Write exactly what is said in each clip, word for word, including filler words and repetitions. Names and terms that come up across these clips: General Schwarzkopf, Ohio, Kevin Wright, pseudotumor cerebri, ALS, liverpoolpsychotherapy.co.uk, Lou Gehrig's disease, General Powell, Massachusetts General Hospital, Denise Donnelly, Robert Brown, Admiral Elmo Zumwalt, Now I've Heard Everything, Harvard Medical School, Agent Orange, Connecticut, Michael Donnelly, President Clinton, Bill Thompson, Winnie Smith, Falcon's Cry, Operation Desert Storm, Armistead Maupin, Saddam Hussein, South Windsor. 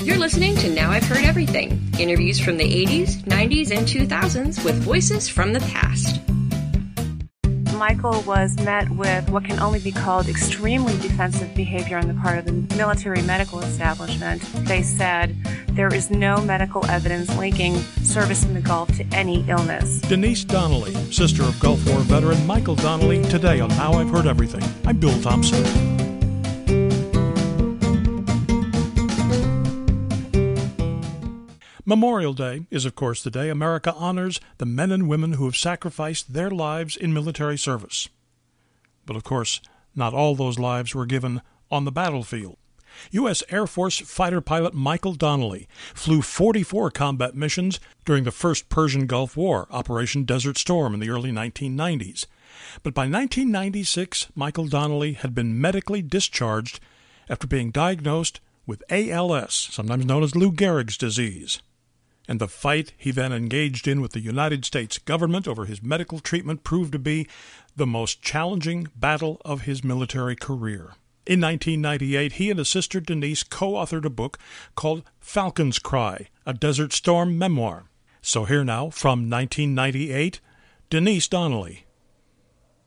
You're listening to Now I've Heard Everything, interviews from the eighties, nineties, and two thousands with voices from the past. Michael was met with what can only be called extremely defensive behavior on the part of the military medical establishment. They said there is no medical evidence linking service in the Gulf to any illness. Denise Donnelly, sister of Gulf War veteran Michael Donnelly, today on Now I've Heard Everything. I'm Bill Thompson. Memorial Day is, of course, the day America honors the men and women who have sacrificed their lives in military service. But, of course, not all those lives were given on the battlefield. U S Air Force fighter pilot Michael Donnelly flew forty-four combat missions during the first Persian Gulf War, Operation Desert Storm, in the early nineteen nineties. But by nineteen ninety-six, Michael Donnelly had been medically discharged after being diagnosed with A L S, sometimes known as Lou Gehrig's disease. And the fight he then engaged in with the United States government over his medical treatment proved to be the most challenging battle of his military career. In nineteen ninety-eight, he and his sister Denise co-authored a book called Falcon's Cry, a Desert Storm memoir. So here now, from nineteen ninety-eight, Denise Donnelly.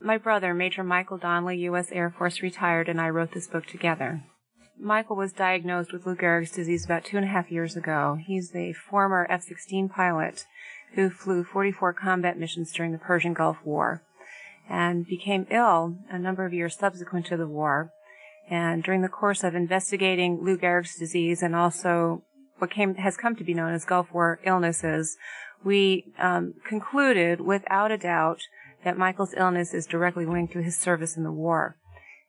My brother, Major Michael Donnelly, U S Air Force retired, and I wrote this book together. Michael was diagnosed with Lou Gehrig's disease about two and a half years ago. He's a former F sixteen pilot who flew forty-four combat missions during the Persian Gulf War and became ill a number of years subsequent to the war. And during the course of investigating Lou Gehrig's disease and also what came, has come to be known as Gulf War illnesses, we um, concluded without a doubt that Michael's illness is directly linked to his service in the war.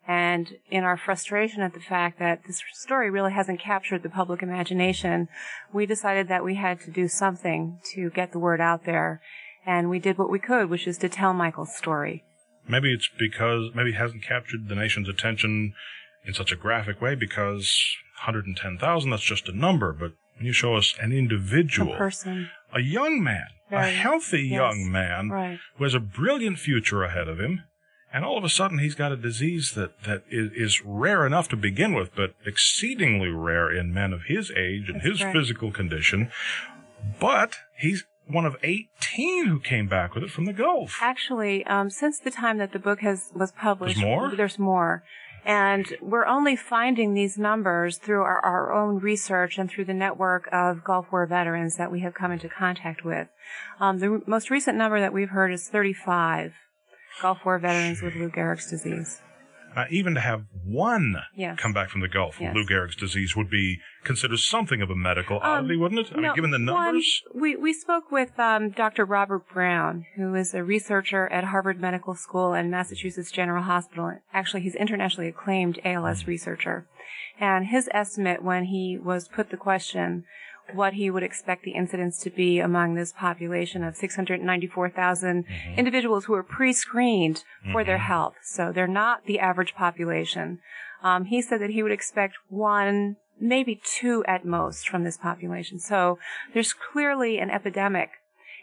And in our frustration at the fact that this story really hasn't captured the public imagination, we decided that we had to do something to get the word out there. And we did what we could, which is to tell Michael's story. Maybe it's because, maybe it hasn't captured the nation's attention in such a graphic way because one hundred ten thousand, that's just a number. But when you show us an individual, a person, a young man, Very, a healthy yes, young man right. who has a brilliant future ahead of him, and all of a sudden, he's got a disease that, that is, is rare enough to begin with, but exceedingly rare in men of his age and That's his right. physical condition. But he's one of eighteen who came back with it from the Gulf. Actually, um, since the time that the book has was published, there's more. There's more. And we're only finding these numbers through our, our own research and through the network of Gulf War veterans that we have come into contact with. Um, the r- most recent number that we've heard is thirty-five. Gulf War veterans with Lou Gehrig's disease. Uh, even to have one yes. come back from the Gulf yes. with Lou Gehrig's disease would be considered something of a medical oddity, um, wouldn't it? I no, mean, given the numbers. One, we, we spoke with um, Doctor Robert Brown, who is a researcher at Harvard Medical School and Massachusetts General Hospital. Actually, he's internationally acclaimed A L S researcher. And his estimate when he was put the question what he would expect the incidence to be among this population of six hundred ninety-four thousand mm-hmm. individuals who are pre-screened mm-hmm. for their health. So they're not the average population. Um, he said that he would expect one, maybe two at most from this population. So there's clearly an epidemic,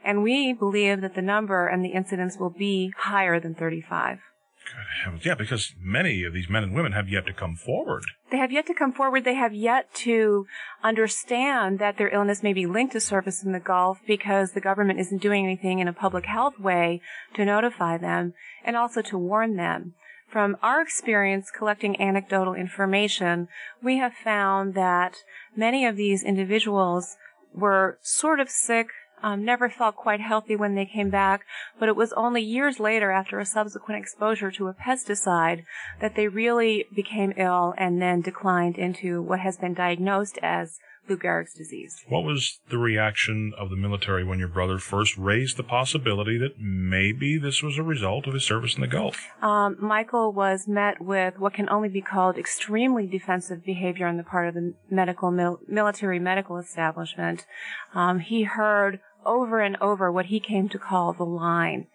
and we believe that the number and the incidence will be higher than thirty-five. Good heavens. Yeah, because many of these men and women have yet to come forward. They have yet to come forward. They have yet to understand that their illness may be linked to service in the Gulf because the government isn't doing anything in a public health way to notify them and also to warn them. From our experience collecting anecdotal information, we have found that many of these individuals were sort of sick, Um, never felt quite healthy when they came back, but it was only years later after a subsequent exposure to a pesticide that they really became ill and then declined into what has been diagnosed as Lou Gehrig's disease. What was the reaction of the military when your brother first raised the possibility that maybe this was a result of his service in the Gulf? Um, Michael was met with what can only be called extremely defensive behavior on the part of the medical mil- military medical establishment. Um, he heard over and over what he came to call the line.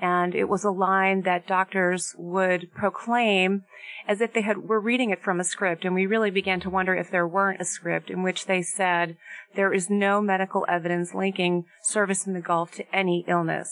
And it was a line that doctors would proclaim as if they had were reading it from a script. And we really began to wonder if there weren't a script in which they said, there is no medical evidence linking service in the Gulf to any illness.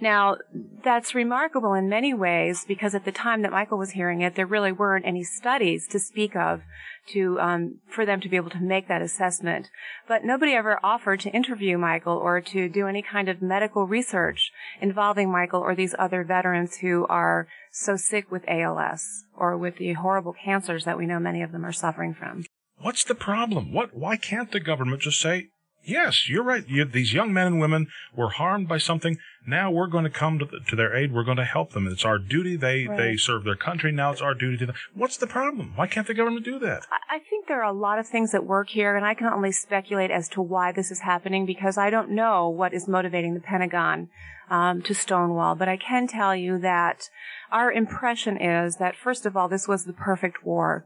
Now, that's remarkable in many ways because at the time that Michael was hearing it, there really weren't any studies to speak of to um, for them to be able to make that assessment. But nobody ever offered to interview Michael or to do any kind of medical research involving Michael or these other veterans who are so sick with A L S or with the horrible cancers that we know many of them are suffering from. What's the problem? What? Why can't the government just say, yes, you're right, you, these young men and women were harmed by something. Now we're going to come to, the, to their aid. We're going to help them. It's our duty. They, right. they serve their country. Now it's our duty to them. What's the problem? Why can't the government do that? I think there are a lot of things at work here, and I can only speculate as to why this is happening because I don't know what is motivating the Pentagon um, to stonewall. But I can tell you that our impression is that, first of all, this was the perfect war.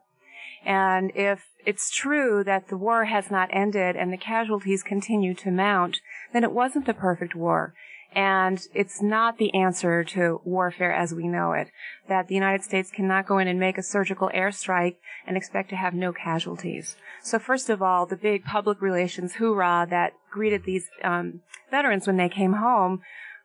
And if it's true that the war has not ended and the casualties continue to mount, then it wasn't the perfect war. And it's not the answer to warfare as we know it, that the United States cannot go in and make a surgical airstrike and expect to have no casualties. So first of all, the big public relations hoorah that greeted these um, veterans when they came home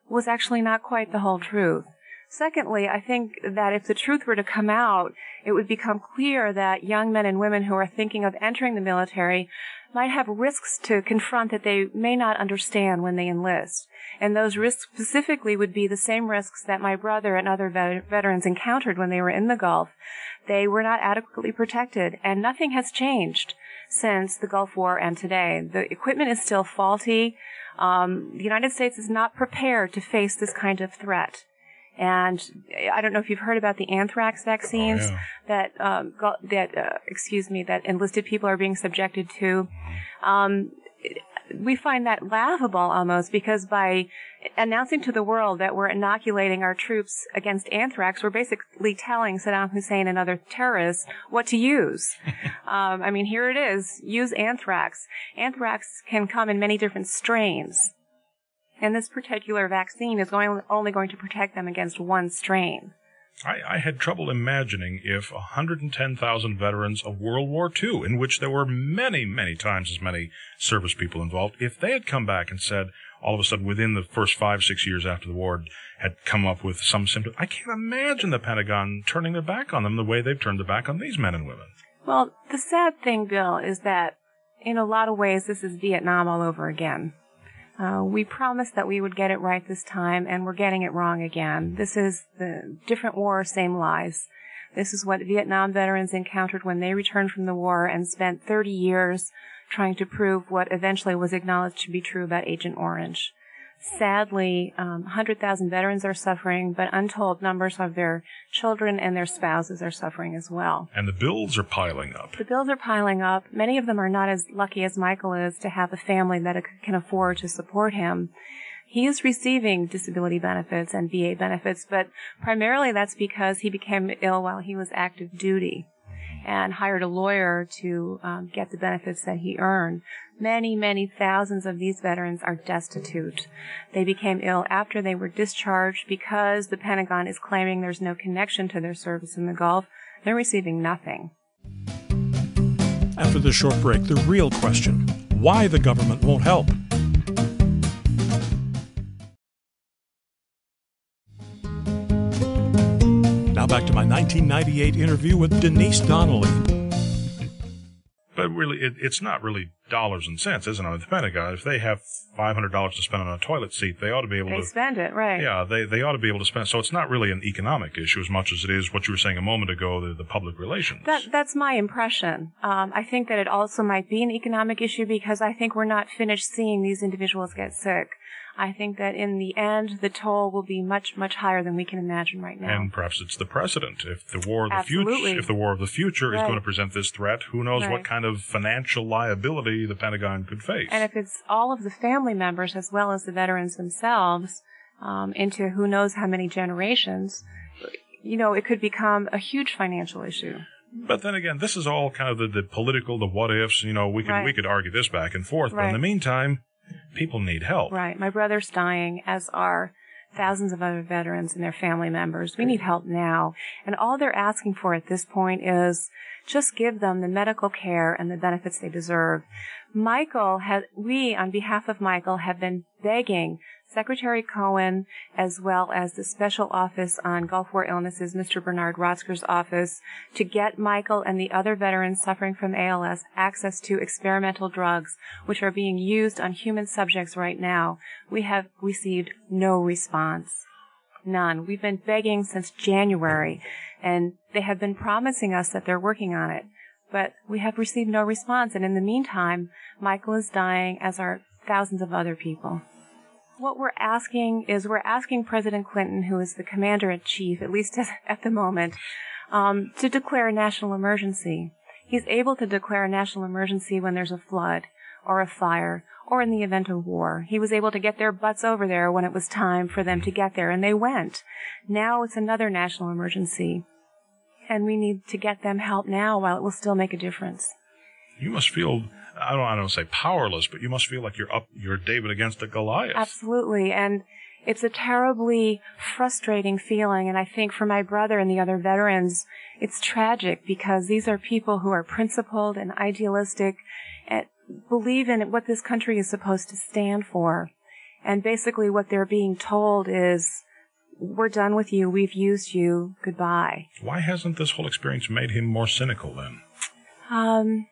was actually not quite the whole truth. Secondly, I think that if the truth were to come out, it would become clear that young men and women who are thinking of entering the military might have risks to confront that they may not understand when they enlist. And those risks specifically would be the same risks that my brother and other vet- veterans encountered when they were in the Gulf. They were not adequately protected, and nothing has changed since the Gulf War and today. The equipment is still faulty. Um, the United States is not prepared to face this kind of threat. And I don't know if you've heard about the anthrax vaccines oh, yeah. that, um, that uh, excuse me, that enlisted people are being subjected to. Um, we find that laughable almost because by announcing to the world that we're inoculating our troops against anthrax, we're basically telling Saddam Hussein and other terrorists what to use. um, I mean, here it is. Use anthrax. Anthrax can come in many different strains. And this particular vaccine is going, only going to protect them against one strain. I, I had trouble imagining if one hundred ten thousand veterans of World War Two, in which there were many, many times as many service people involved, if they had come back and said, all of a sudden, within the first five, six years after the war, had come up with some symptom. I can't imagine the Pentagon turning their back on them the way they've turned their back on these men and women. Well, the sad thing, Bill, is that in a lot of ways, this is Vietnam all over again. Uh, we promised that we would get it right this time, and we're getting it wrong again. This is the different war, same lies. This is what Vietnam veterans encountered when they returned from the war and spent thirty years trying to prove what eventually was acknowledged to be true about Agent Orange. Sadly, um, one hundred thousand veterans are suffering, but untold numbers of their children and their spouses are suffering as well. And the bills are piling up. The bills are piling up. Many of them are not as lucky as Michael is to have a family that can afford to support him. He is receiving disability benefits and V A benefits, but primarily that's because he became ill while he was active duty and hired a lawyer to um, get the benefits that he earned. Many, many thousands of these veterans are destitute. They became ill after they were discharged because the Pentagon is claiming there's no connection to their service in the Gulf. They're receiving nothing. After the short break, the real question, why the government won't help? Now back to my nineteen ninety-eight interview with Denise Donnelly. But really, it, it's not really dollars and cents, isn't it? The Pentagon, if they have five hundred dollars to spend on a toilet seat, they ought to be able they to... They spend it, right. Yeah, they, they ought to be able to spend it. So it's not really an economic issue as much as it is what you were saying a moment ago, the, the public relations. That, that's my impression. Um, I think that it also might be an economic issue because I think we're not finished seeing these individuals get sick. I think that in the end, the toll will be much, much higher than we can imagine right now. And perhaps it's the precedent. If the war of the future, if the war of the future right. is going to present this threat, who knows right. what kind of financial liability the Pentagon could face. And if it's all of the family members as well as the veterans themselves, um, into who knows how many generations, you know, it could become a huge financial issue. But then again, this is all kind of the, the political, the what ifs. You know, we could right. we could argue this back and forth, right. but in the meantime, people need help. Right. My brother's dying, as are thousands of other veterans and their family members. We need help now. And all they're asking for at this point is just give them the medical care and the benefits they deserve. Michael has, we, on behalf of Michael, have been begging Secretary Cohen, as well as the Special Office on Gulf War Illnesses, Mister Bernard Rotzker's office, to get Michael and the other veterans suffering from A L S access to experimental drugs, which are being used on human subjects right now. We have received no response. None. We've been begging since January, and they have been promising us that they're working on it, but we have received no response. And in the meantime, Michael is dying, as are thousands of other people. What we're asking is we're asking President Clinton, who is the commander-in-chief, at least at the moment, um, to declare a national emergency. He's able to declare a national emergency when there's a flood or a fire or in the event of war. He was able to get their butts over there when it was time for them to get there, and they went. Now it's another national emergency, and we need to get them help now while it will still make a difference. You must feel... I don't, I don't say powerless, but you must feel like you're up, you're David against the Goliath. Absolutely, and it's a terribly frustrating feeling, and I think for my brother and the other veterans, it's tragic because these are people who are principled and idealistic and believe in what this country is supposed to stand for, and basically what they're being told is, we're done with you, we've used you, goodbye. Why hasn't this whole experience made him more cynical then? Um...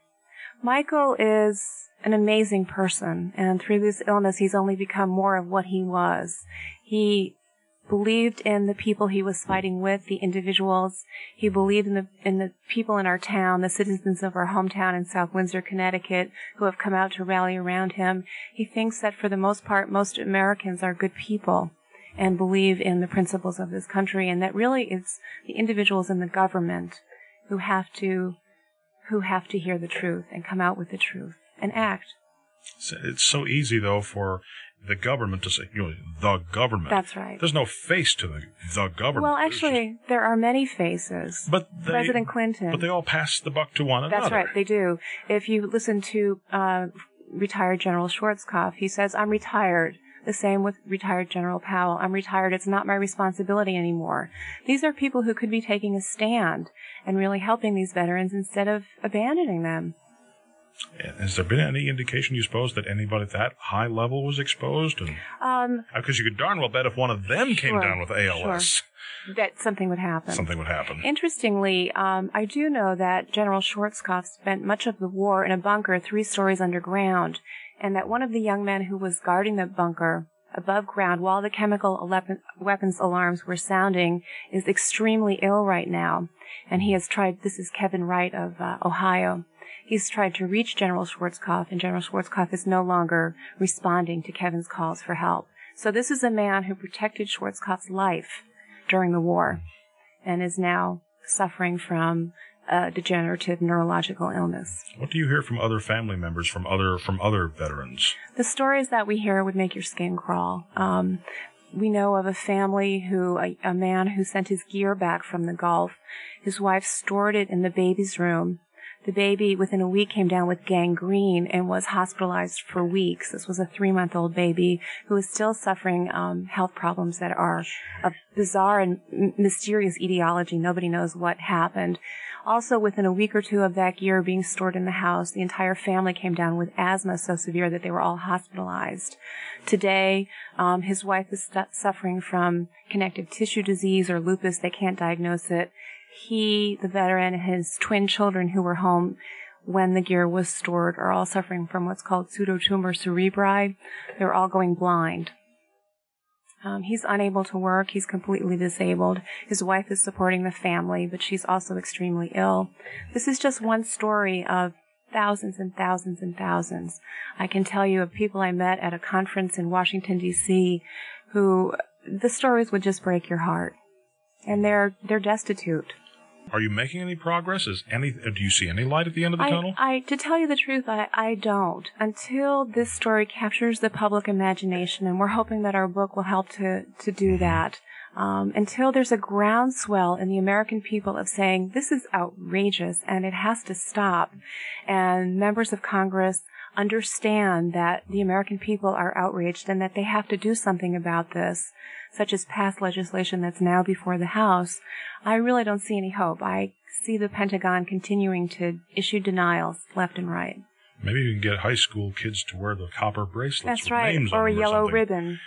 Michael is an amazing person, and through this illness, he's only become more of what he was. He believed in the people he was fighting with, the individuals. He believed in the in the people in our town, the citizens of our hometown in South Windsor, Connecticut, who have come out to rally around him. He thinks that for the most part, most Americans are good people and believe in the principles of this country, and that really it's the individuals in the government who have to... who have to hear the truth and come out with the truth and act. It's so easy, though, for the government to say, you know, the government. That's right. There's no face to the, the government. Well, actually, just... there are many faces. But they, President Clinton. But they all pass the buck to one another. That's right, they do. If you listen to uh, retired General Schwarzkopf, he says, I'm retired. The same with retired General Powell. I'm retired. It's not my responsibility anymore. These are people who could be taking a stand and really helping these veterans instead of abandoning them. Has there been any indication, you suppose, that anybody at that high level was exposed? And, um, because you could darn well bet if one of them came sure, down with A L S. Sure. That something would happen. Something would happen. Interestingly, um, I do know that General Schwarzkopf spent much of the war in a bunker three stories underground, and that one of the young men who was guarding the bunker above ground while the chemical weapons alarms were sounding is extremely ill right now. And he has tried, this is Kevin Wright of uh, Ohio, he's tried to reach General Schwarzkopf, and General Schwarzkopf is no longer responding to Kevin's calls for help. So this is a man who protected Schwarzkopf's life during the war and is now suffering from Uh, degenerative neurological illness. What do you hear from other family members, from other from other veterans? The stories that we hear would make your skin crawl. Um, we know of a family who, a, a man who sent his gear back from the Gulf. His wife stored it in the baby's room. The baby, within a week, came down with gangrene and was hospitalized for weeks. This was a three-month-old baby who is still suffering um, health problems that are a bizarre and mysterious etiology. Nobody knows what happened. Also, within a week or two of that gear being stored in the house, the entire family came down with asthma so severe that they were all hospitalized. Today, um, his wife is st- suffering from connective tissue disease or lupus. They can't diagnose it. He, the veteran, and his twin children who were home when the gear was stored are all suffering from what's called pseudotumor cerebri. They're all going blind. Um, he's unable to work. He's completely disabled. His wife is supporting the family, but she's also extremely ill. This is just one story of thousands and thousands and thousands. I can tell you of people I met at a conference in Washington, D C, who the stories would just break your heart. And they're they're destitute. Are you making any progress? Is any do you see any light at the end of the I, tunnel? I, to tell you the truth, I, I don't. Until this story captures the public imagination, and we're hoping that our book will help to, to do that, um, until there's a groundswell in the American people of saying, this is outrageous and it has to stop, and members of Congress understand that the American people are outraged and that they have to do something about this, such as past legislation that's now before the House, I really don't see any hope. I see the Pentagon continuing to issue denials left and right. Maybe you can get high school kids to wear the copper bracelets. That's right, or a yellow ribbon.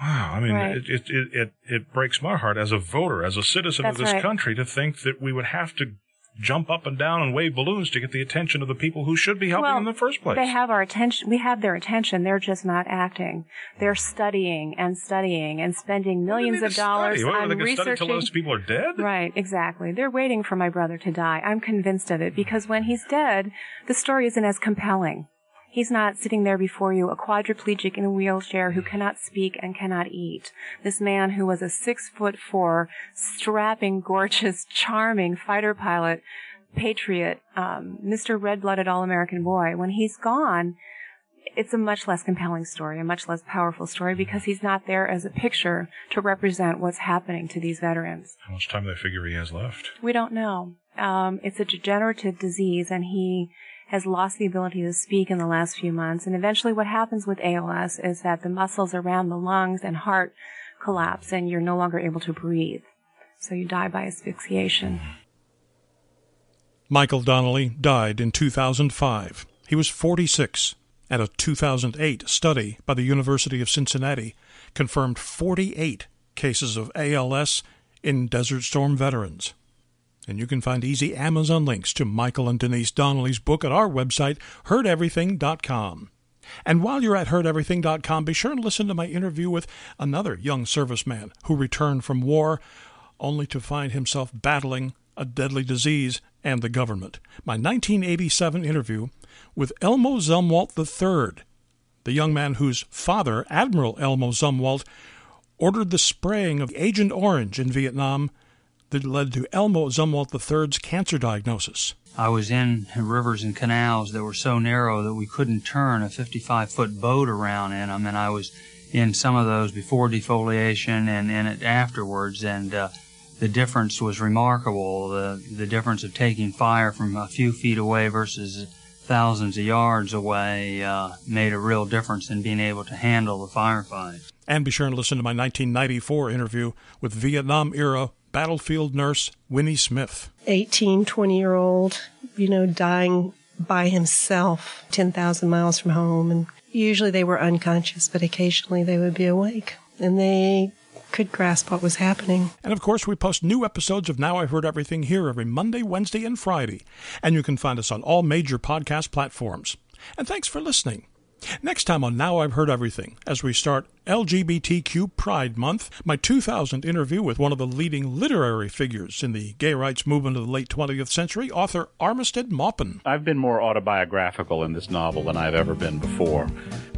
Wow. I mean, right. it, it, it, it breaks my heart as a voter, as a citizen That's of this right. country, to think that we would have to jump up and down and wave balloons to get the attention of the people who should be helping well, in the first place. They have our attention. We have their attention. They're just not acting. They're studying and studying and spending millions of dollars what, on they researching. Study till those people are dead? Right, exactly. They're waiting for my brother to die. I'm convinced of it, because when he's dead, the story isn't as compelling. He's not sitting there before you, a quadriplegic in a wheelchair who cannot speak and cannot eat. This man who was a six-foot-four, strapping, gorgeous, charming fighter pilot, patriot, um, Mister Red-Blooded All-American Boy. When he's gone, it's a much less compelling story, a much less powerful story, because he's not there as a picture to represent what's happening to these veterans. How much time do they figure he has left? We don't know. Um, it's a degenerative disease, and he has lost the ability to speak in the last few months. And eventually what happens with A L S is that the muscles around the lungs and heart collapse, and you're no longer able to breathe. So you die by asphyxiation. Michael Donnelly died in two thousand five. He was forty-six. And a two thousand eight study by the University of Cincinnati confirmed forty-eight cases of A L S in Desert Storm veterans. And you can find easy Amazon links to Michael and Denise Donnelly's book at our website, heard everything dot com. And while you're at heard everything dot com, be sure and listen to my interview with another young serviceman who returned from war only to find himself battling a deadly disease and the government. My nineteen eighty-seven interview with Elmo Zumwalt the third, the young man whose father, Admiral Elmo Zumwalt, ordered the spraying of Agent Orange in Vietnam that led to Elmo Zumwalt the third's cancer diagnosis. I was in rivers and canals that were so narrow that we couldn't turn a fifty-five foot boat around in them, and I was in some of those before defoliation and in it afterwards, and uh, the difference was remarkable, the, the difference of taking fire from a few feet away versus thousands of yards away uh, made a real difference in being able to handle the firefight. And be sure and listen to my nineteen ninety-four interview with Vietnam-era battlefield nurse Winnie Smith. eighteen, twenty-year-old, you know, dying by himself ten thousand miles from home. And usually they were unconscious, but occasionally they would be awake. And they could grasp what was happening. And of course, we post new episodes of Now I've Heard Everything here every Monday, Wednesday, and Friday. And you can find us on all major podcast platforms. And thanks for listening. Next time on Now I've Heard Everything, as we start L G B T Q Pride Month, my two thousand interview with one of the leading literary figures in the gay rights movement of the late twentieth century, author Armistead Maupin. I've been more autobiographical in this novel than I've ever been before.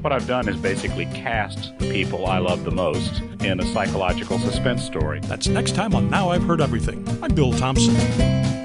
What I've done is basically cast the people I love the most in a psychological suspense story. That's next time on Now I've Heard Everything. I'm Bill Thompson.